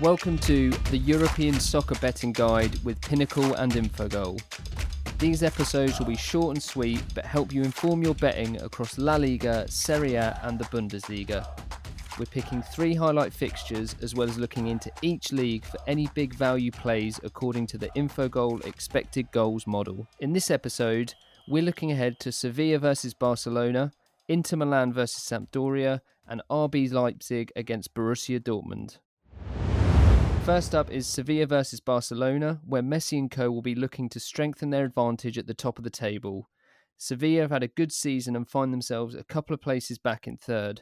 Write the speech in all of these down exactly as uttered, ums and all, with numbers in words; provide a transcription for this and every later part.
Welcome to the European Soccer Betting Guide with Pinnacle and Infogol. These episodes will be short and sweet, but help you inform your betting across La Liga, Serie A and the Bundesliga. We're picking three highlight fixtures, as well as looking into each league for any big value plays according to the Infogol expected goals model. In this episode, we're looking ahead to Sevilla versus Barcelona, Inter Milan versus Sampdoria, and R B Leipzig against Borussia Dortmund. First up is Sevilla versus Barcelona, where Messi and co will be looking to strengthen their advantage at the top of the table. Sevilla have had a good season and find themselves a couple of places back in third.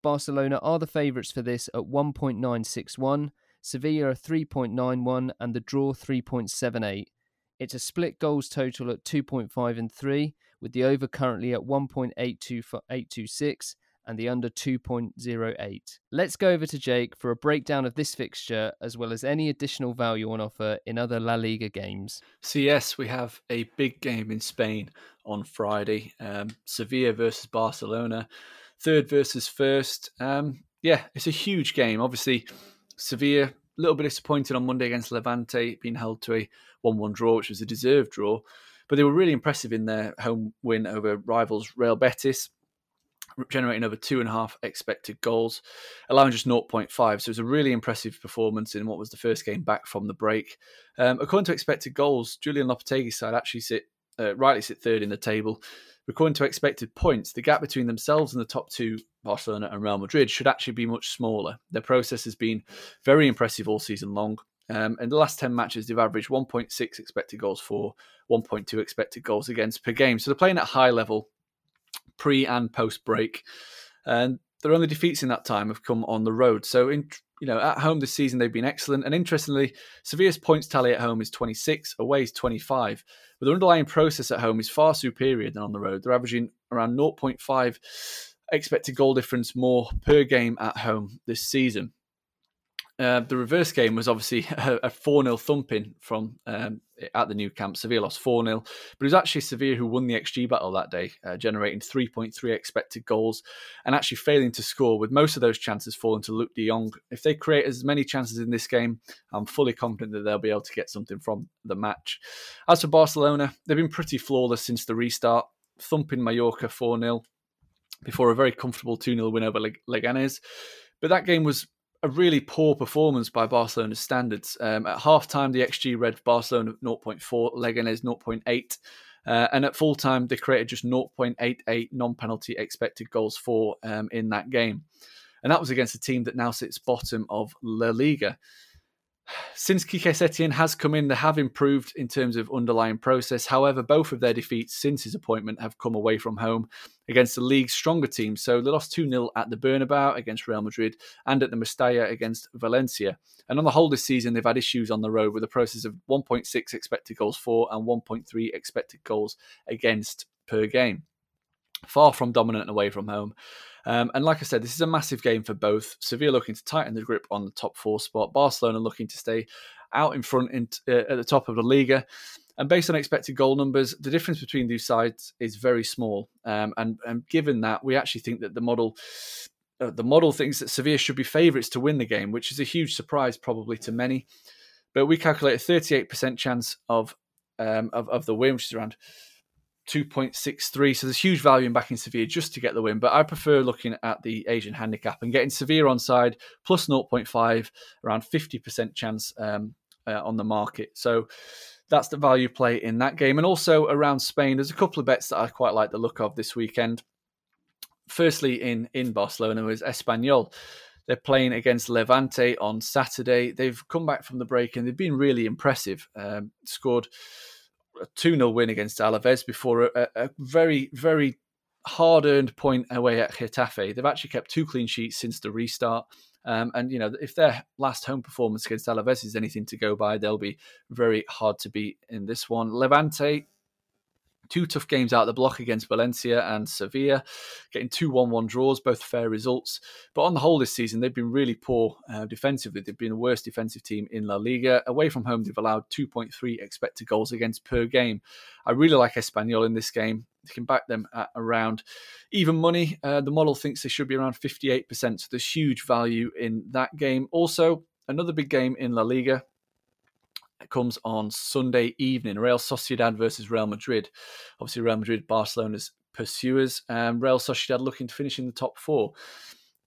Barcelona are the favourites for this at one point nine six one, Sevilla are three point nine one and the draw three point seven eight. It's a split goals total at two point five and three, with the over currently at one point eight two six. and the under two point zero eight. Let's go over to Jake for a breakdown of this fixture, as well as any additional value on offer in other La Liga games. So yes, we have a big game in Spain on Friday. Um, Sevilla versus Barcelona, third versus first. Um, yeah, it's a huge game. Obviously, Sevilla, a little bit disappointed on Monday against Levante, being held to a one one draw, which was a deserved draw. But they were really impressive in their home win over rivals Real Betis, generating over two and a half expected goals, allowing just zero point five. So it was a really impressive performance in what was the first game back from the break. Um, according to expected goals, Julian Lopetegui's side actually sit uh, rightly sit third in the table. According to expected points, the gap between themselves and the top two, Barcelona and Real Madrid, should actually be much smaller. Their process has been very impressive all season long. Um, in the last ten matches, they've averaged one point six expected goals for, one point two expected goals against per game. So they're playing at high level, pre and post break, and their only defeats in that time have come on the road. So, in you know, at home this season they've been excellent, and interestingly, Sevilla's points tally at home is twenty-six, away is twenty-five. But their underlying process at home is far superior than on the road. They're averaging around zero point five expected goal difference more per game at home this season. Uh, the reverse game was obviously a four nil thumping from um, at the new camp. Sevilla lost four nil, but it was actually Sevilla who won the X G battle that day, uh, generating three point three expected goals and actually failing to score, with most of those chances falling to Luke de Jong. If they create as many chances in this game, I'm fully confident that they'll be able to get something from the match. As for Barcelona, they've been pretty flawless since the restart, thumping Mallorca four nil before a very comfortable two nil win over Leg- Leganés. But that game was a really poor performance by Barcelona's standards. Um, at half-time, the X G read Barcelona zero point four, Leganés zero point eight. Uh, and at full-time, they created just zero point eight eight non-penalty expected goals for um, in that game. And that was against a team that now sits bottom of La Liga. Since Quique Setién has come in, they have improved in terms of underlying process. However, both of their defeats since his appointment have come away from home against the league's stronger teams. So they lost two nil at the Bernabeu against Real Madrid and at the Mestalla against Valencia. And on the whole this season, they've had issues on the road with a process of one point six expected goals for and one point three expected goals against per game. Far from dominant away from home. Um, and like I said, this is a massive game for both. Sevilla looking to tighten the grip on the top four spot. Barcelona looking to stay out in front in, uh, at the top of the Liga. And based on expected goal numbers, the difference between these sides is very small. Um, and, and given that, we actually think that the model... Uh, the model thinks that Sevilla should be favourites to win the game, which is a huge surprise probably to many. But we calculate a thirty-eight percent chance of, um, of, of the win, which is around two point six three. So there's huge value in backing Sevilla just to get the win. But I prefer looking at the Asian handicap and getting Sevilla on side plus zero point five, around fifty percent chance um, uh, on the market. So that's the value play in that game. And also around Spain, there's a couple of bets that I quite like the look of this weekend. Firstly, in, in Barcelona is Espanyol. They're playing against Levante on Saturday. They've come back from the break and they've been really impressive. Um, scored a two nil win against Alaves before a, a very, very hard-earned point away at Getafe. They've actually kept two clean sheets since the restart. Um, and, you know, if their last home performance against Alaves is anything to go by, they'll be very hard to beat in this one. Levante, two tough games out of the block against Valencia and Sevilla, getting two one one draws, both fair results. But on the whole this season, they've been really poor uh, defensively. They've been the worst defensive team in La Liga. Away from home, they've allowed two point three expected goals against per game. I really like Espanyol in this game. You can back them at around even money. Uh, the model thinks they should be around fifty-eight percent. So there's huge value in that game. Also, another big game in La Liga. It comes on Sunday evening. Real Sociedad versus Real Madrid. Obviously, Real Madrid, Barcelona's pursuers. Um, Real Sociedad looking to finish in the top four.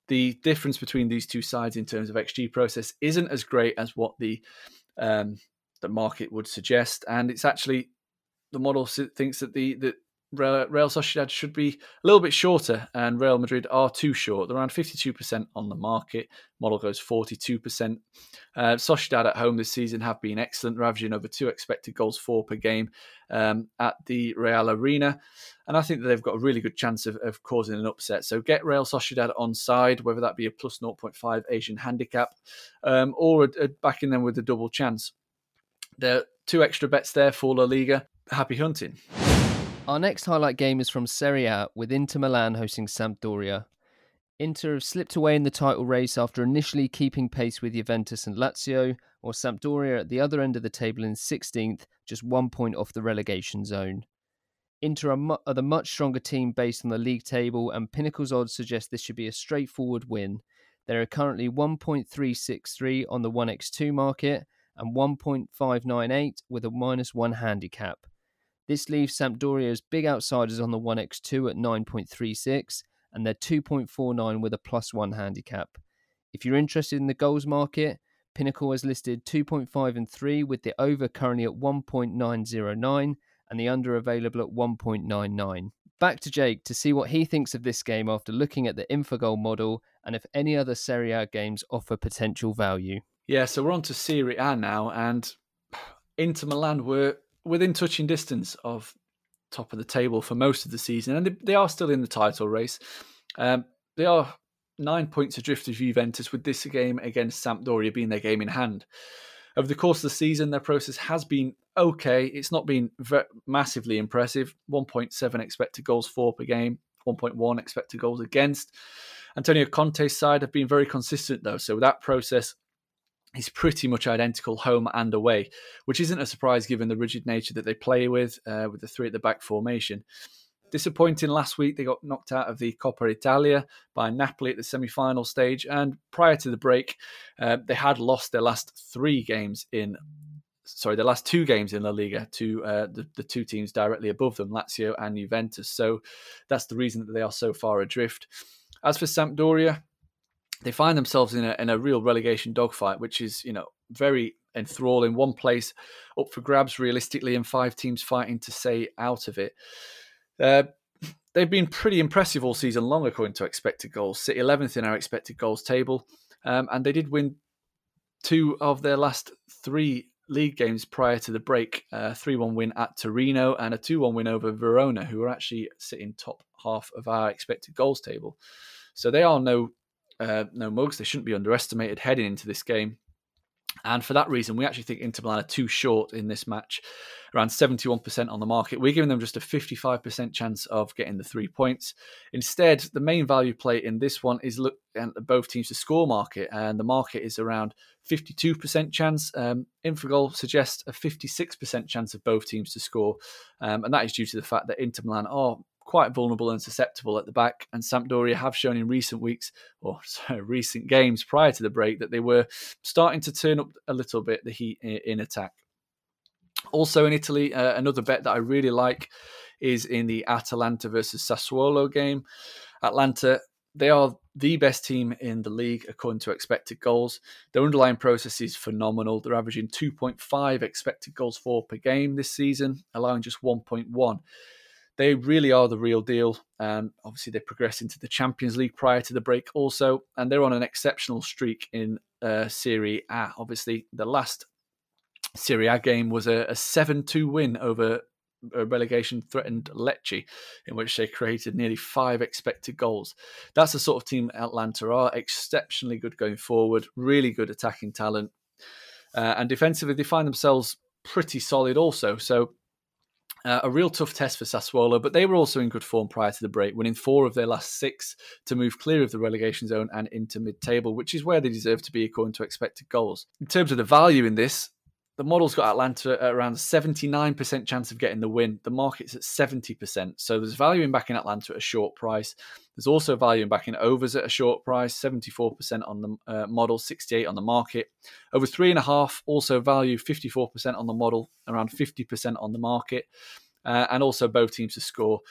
The difference between these two sides in terms of X G process isn't as great as what the um, the market would suggest. And it's actually, the model thinks that the that Real Sociedad should be a little bit shorter, and Real Madrid are too short. They're around fifty-two percent on the market. Model goes forty-two percent. Uh, Sociedad at home this season have been excellent, averaging over two expected goals for per game um, at the Real Arena. And I think that they've got a really good chance of, of causing an upset. So get Real Sociedad on side, whether that be a plus zero point five Asian handicap um, or a, a backing them with a double chance. There are two extra bets there for La Liga. Happy hunting. Our next highlight game is from Serie A, with Inter Milan hosting Sampdoria. Inter have slipped away in the title race after initially keeping pace with Juventus and Lazio, while Sampdoria at the other end of the table in sixteenth, just one point off the relegation zone. Inter are, mu- are the much stronger team based on the league table, and Pinnacle's odds suggest this should be a straightforward win. There are currently one point three six three on the one by two market and one point five nine eight with a minus one handicap. This leaves Sampdoria's big outsiders on the one by two at nine point three six, and they're two point four nine with a plus one handicap. If you're interested in the goals market, Pinnacle has listed two point five and three, with the over currently at one point nine oh nine and the under available at one point nine nine. Back to Jake to see what he thinks of this game after looking at the Infogol model and if any other Serie A games offer potential value. Yeah, so we're on to Serie A now, and Inter Milan were within touching distance of top of the table for most of the season, and they are still in the title race. Um, they are nine points adrift of Juventus, with this game against Sampdoria being their game in hand. Over the course of the season, their process has been okay. It's not been ver- massively impressive. one point seven expected goals for per game, one point one expected goals against. Antonio Conte's side have been very consistent though, so with that process, is pretty much identical home and away, which isn't a surprise given the rigid nature that they play with, uh, with the three at the back formation. Disappointing last week, they got knocked out of the Coppa Italia by Napoli at the semi-final stage. And prior to the break, uh, they had lost their last three games in, sorry, their last two games in La Liga to uh, the, the two teams directly above them, Lazio and Juventus. So that's the reason that they are so far adrift. As for Sampdoria, they find themselves in a in a real relegation dogfight, which is, you know, very enthralling. One place up for grabs realistically, and five teams fighting to stay out of it. Uh, they've been pretty impressive all season long, according to expected goals. Sit eleventh in our expected goals table, um, and they did win two of their last three league games prior to the break. A three one win at Torino and a two one win over Verona, who are actually sitting top half of our expected goals table. So they are no. Uh, no mugs. They shouldn't be underestimated heading into this game. And for that reason, we actually think Inter Milan are too short in this match. Around seventy-one percent on the market. We're giving them just a fifty-five percent chance of getting the three points. Instead, the main value play in this one is look at both teams to score market. And the market is around fifty-two percent chance. Um, Infogol suggests a fifty-six percent chance of both teams to score. Um, and that is due to the fact that Inter Milan are quite vulnerable and susceptible at the back, and Sampdoria have shown in recent weeks, or sorry, recent games prior to the break, that they were starting to turn up a little bit the heat in attack. Also in Italy, uh, another bet that I really like is in the Atalanta versus Sassuolo game. Atalanta, they are the best team in the league according to expected goals. Their underlying process is phenomenal. They're averaging two point five expected goals for per game this season, allowing just one point one. They really are the real deal. And um, obviously, they progressed into the Champions League prior to the break also. And they're on an exceptional streak in uh, Serie A. Obviously, the last Serie A game was a, a seven two win over a relegation-threatened Lecce, in which they created nearly five expected goals. That's the sort of team Atalanta are. Exceptionally good going forward. Really good attacking talent. Uh, and defensively, they find themselves pretty solid also. So, Uh, a real tough test for Sassuolo, but they were also in good form prior to the break, winning four of their last six to move clear of the relegation zone and into mid-table, which is where they deserve to be according to expected goals. In terms of the value in this, The model's got Atlanta at around seventy-nine percent chance of getting the win. The market's at seventy percent. So there's value in backing Atlanta at a short price. There's also value in backing overs at a short price, seventy-four percent on the uh, model, sixty-eight percent on the market. Over three and a half, also value fifty-four percent on the model, around fifty percent on the market. Uh, and also both teams to score,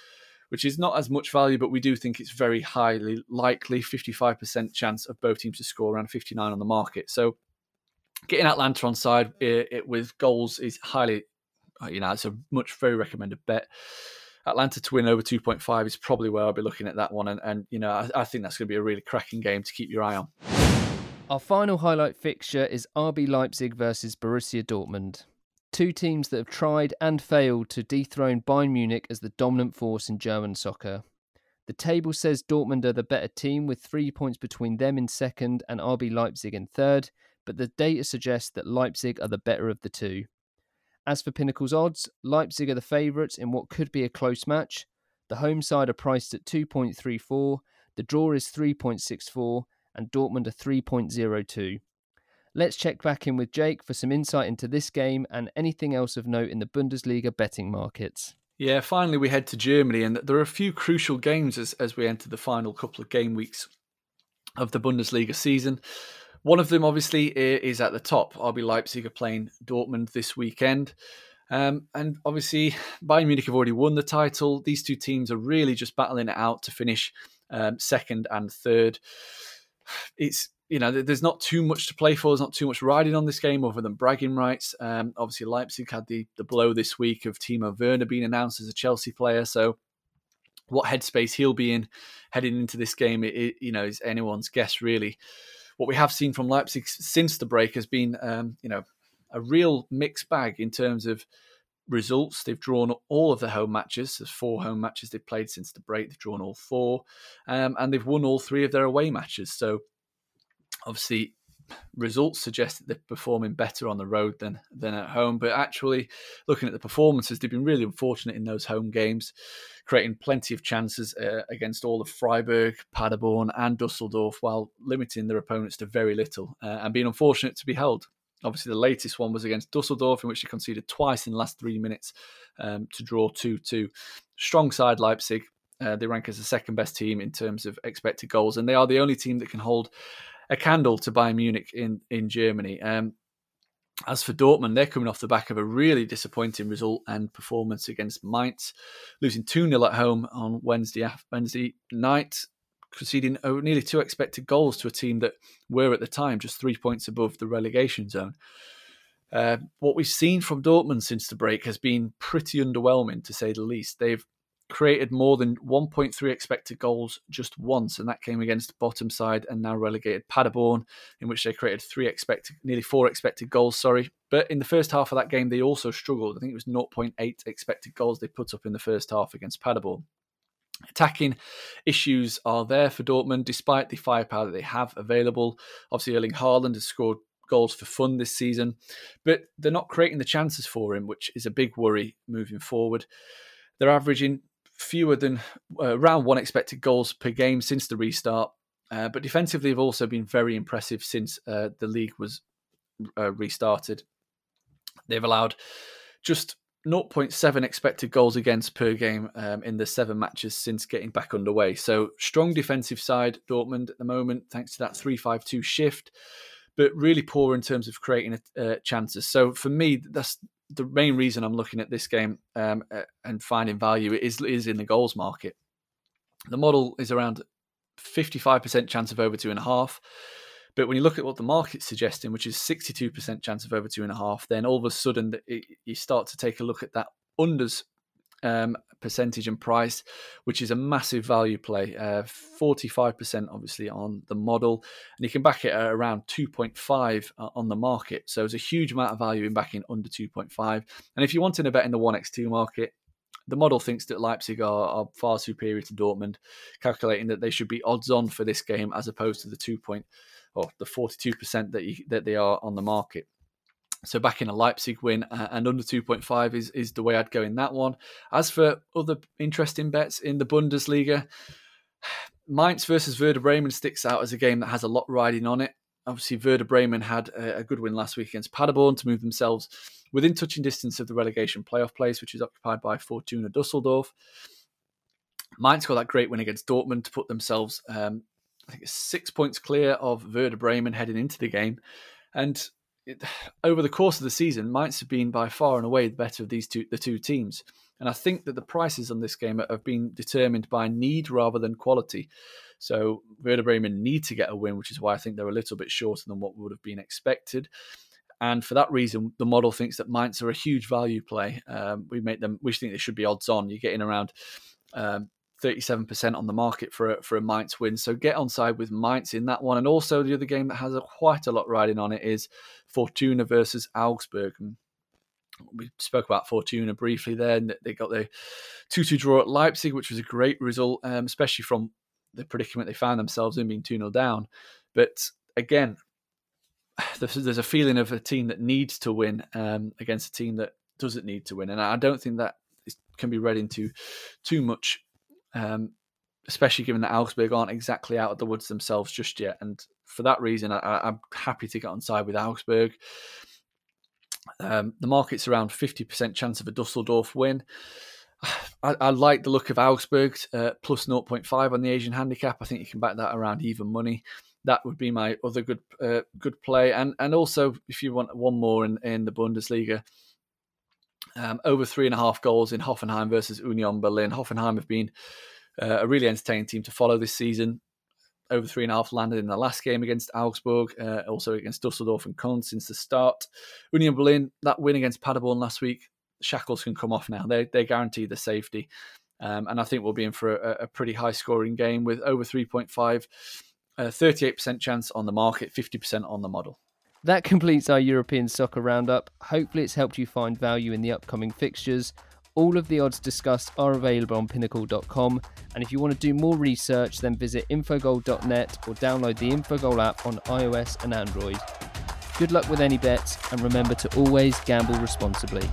which is not as much value, but we do think it's very highly likely, fifty-five percent chance of both teams to score, around fifty-nine on the market. So getting Atlanta on side it, it, with goals is highly, you know, it's a much very recommended bet. Atlanta to win over two point five is probably where I'll be looking at that one. And, and you know, I, I think that's going to be a really cracking game to keep your eye on. Our final highlight fixture is R B Leipzig versus Borussia Dortmund. Two teams that have tried and failed to dethrone Bayern Munich as the dominant force in German soccer. The table says Dortmund are the better team with three points between them in second and R B Leipzig in third, but the data suggests that Leipzig are the better of the two. As for Pinnacle's odds, Leipzig are the favourites in what could be a close match. The home side are priced at two point three four, the draw is three point six four, and Dortmund are three point zero two. Let's check back in with Jake for some insight into this game and anything else of note in the Bundesliga betting markets. Yeah, finally we head to Germany, and there are a few crucial games as, as we enter the final couple of game weeks of the Bundesliga season. One of them, obviously, is at the top. R B Leipzig are playing Dortmund this weekend. Um, and obviously, Bayern Munich have already won the title. These two teams are really just battling it out to finish um, second and third. It's You know, there's not too much to play for. There's not too much riding on this game other than bragging rights. Um, obviously, Leipzig had the, the blow this week of Timo Werner being announced as a Chelsea player. So what headspace he'll be in heading into this game, it, it, you know, is anyone's guess, really. What we have seen from Leipzig since the break has been, um, you know, a real mixed bag in terms of results. They've drawn all of the home matches. There's four home matches they've played since the break. They've drawn all four. Um, and they've won all three of their away matches. So obviously, results suggest that they're performing better on the road than than at home. But actually, looking at the performances, they've been really unfortunate in those home games, creating plenty of chances uh, against all of Freiburg, Paderborn and Dusseldorf, while limiting their opponents to very little uh, and being unfortunate to be held. Obviously, the latest one was against Dusseldorf, in which they conceded twice in the last three minutes um, to draw two two. Strong side, Leipzig. Uh, they rank as the second best team in terms of expected goals, and they are the only team that can hold a candle to Bayern Munich in, in Germany. Um, as for Dortmund, they're coming off the back of a really disappointing result and performance against Mainz, losing two nil at home on Wednesday Wednesday night, conceding nearly two expected goals to a team that were at the time just three points above the relegation zone. Uh, what we've seen from Dortmund since the break has been pretty underwhelming, to say the least. They've created more than one point three expected goals just once, and that came against bottom side and now relegated Paderborn, in which they created three expected, nearly four expected goals. Sorry, but in the first half of that game, they also struggled. I think it was zero point eight expected goals they put up in the first half against Paderborn. Attacking issues are there for Dortmund, despite the firepower that they have available. Obviously, Erling Haaland has scored goals for fun this season, but they're not creating the chances for him, which is a big worry moving forward. They're averaging fewer than uh, around one expected goals per game since the restart, uh, but defensively have also been very impressive since uh, the league was uh, restarted. They've allowed just zero point seven expected goals against per game um, in the seven matches since getting back underway. So strong defensive side, Dortmund at the moment, thanks to that three five two shift, but really poor in terms of creating uh, chances. So for me, that's the main reason I'm looking at this game um, and finding value is, is in the goals market. The model is around fifty-five percent chance of over two and a half. But when you look at what the market's suggesting, which is sixty-two percent chance of over two and a half, then all of a sudden it, you start to take a look at that unders um, percentage and price, which is a massive value play. Uh, forty-five percent obviously on the model, and you can back it at around two point five on the market. So there's a huge amount of value in backing under two point five. And if you're wanting a bet in the one by two market, the model thinks that Leipzig are, are far superior to Dortmund, calculating that they should be odds on for this game as opposed to the two point or the forty-two percent that you, that they are on the market. So backing a Leipzig win and under two point five is, is the way I'd go in that one. As for other interesting bets in the Bundesliga, Mainz versus Werder Bremen sticks out as a game that has a lot riding on it. obviously Werder Bremen had a, a good win last week against Paderborn to move themselves within touching distance of the relegation playoff place, which is occupied by Fortuna Dusseldorf. Mainz got that great win against Dortmund to put themselves, um, I think, it's six points clear of Werder Bremen heading into the game. And it, over the course of the season, Mainz have been by far and away the better of these two, the two teams. And I think that the prices on this game have been determined by need rather than quality. So Werder Bremen need to get a win, which is why I think they're a little bit shorter than what would have been expected. And for that reason, the model thinks that Mainz are a huge value play. Um, we make them. We think they should be odds on. You're getting around um, thirty-seven percent on the market for a, for a Mainz win. So get on side with Mainz in that one. And also the other game that has a, quite a lot riding on it is Fortuna versus Augsburg. And we spoke about Fortuna briefly there. And they got the two two draw at Leipzig, which was a great result, um, especially from the predicament they found themselves in, being two nil down. But again, there's a feeling of a team that needs to win um, against a team that doesn't need to win. And I don't think that can be read into too much, um, especially given that Augsburg aren't exactly out of the woods themselves just yet. And for that reason, I, I'm happy to get on side with Augsburg. Um, the market's around fifty percent chance of a Dusseldorf win. I, I like the look of Augsburg, uh, plus zero point five on the Asian handicap. I think you can back that around even money. That would be my other good uh, good play. And and also, if you want one more in, in the Bundesliga, um, over three and a half goals in Hoffenheim versus Union Berlin. Hoffenheim have been uh, a really entertaining team to follow this season. Over three and a half landed in the last game against Augsburg, uh, also against Dusseldorf and Köln since the start. Union Berlin, that win against Paderborn last week, shackles can come off now. They, they guarantee the safety. Um, and I think we'll be in for a, a pretty high-scoring game with over three point five a thirty-eight percent chance on the market, fifty percent on the model. That completes our European soccer roundup. Hopefully it's helped you find value in the upcoming fixtures. All of the odds discussed are available on pinnacle dot com, and if you want to do more research, then visit infogol dot net or download the Infogol app on iOS and Android. Good luck with any bets, and remember to always gamble responsibly.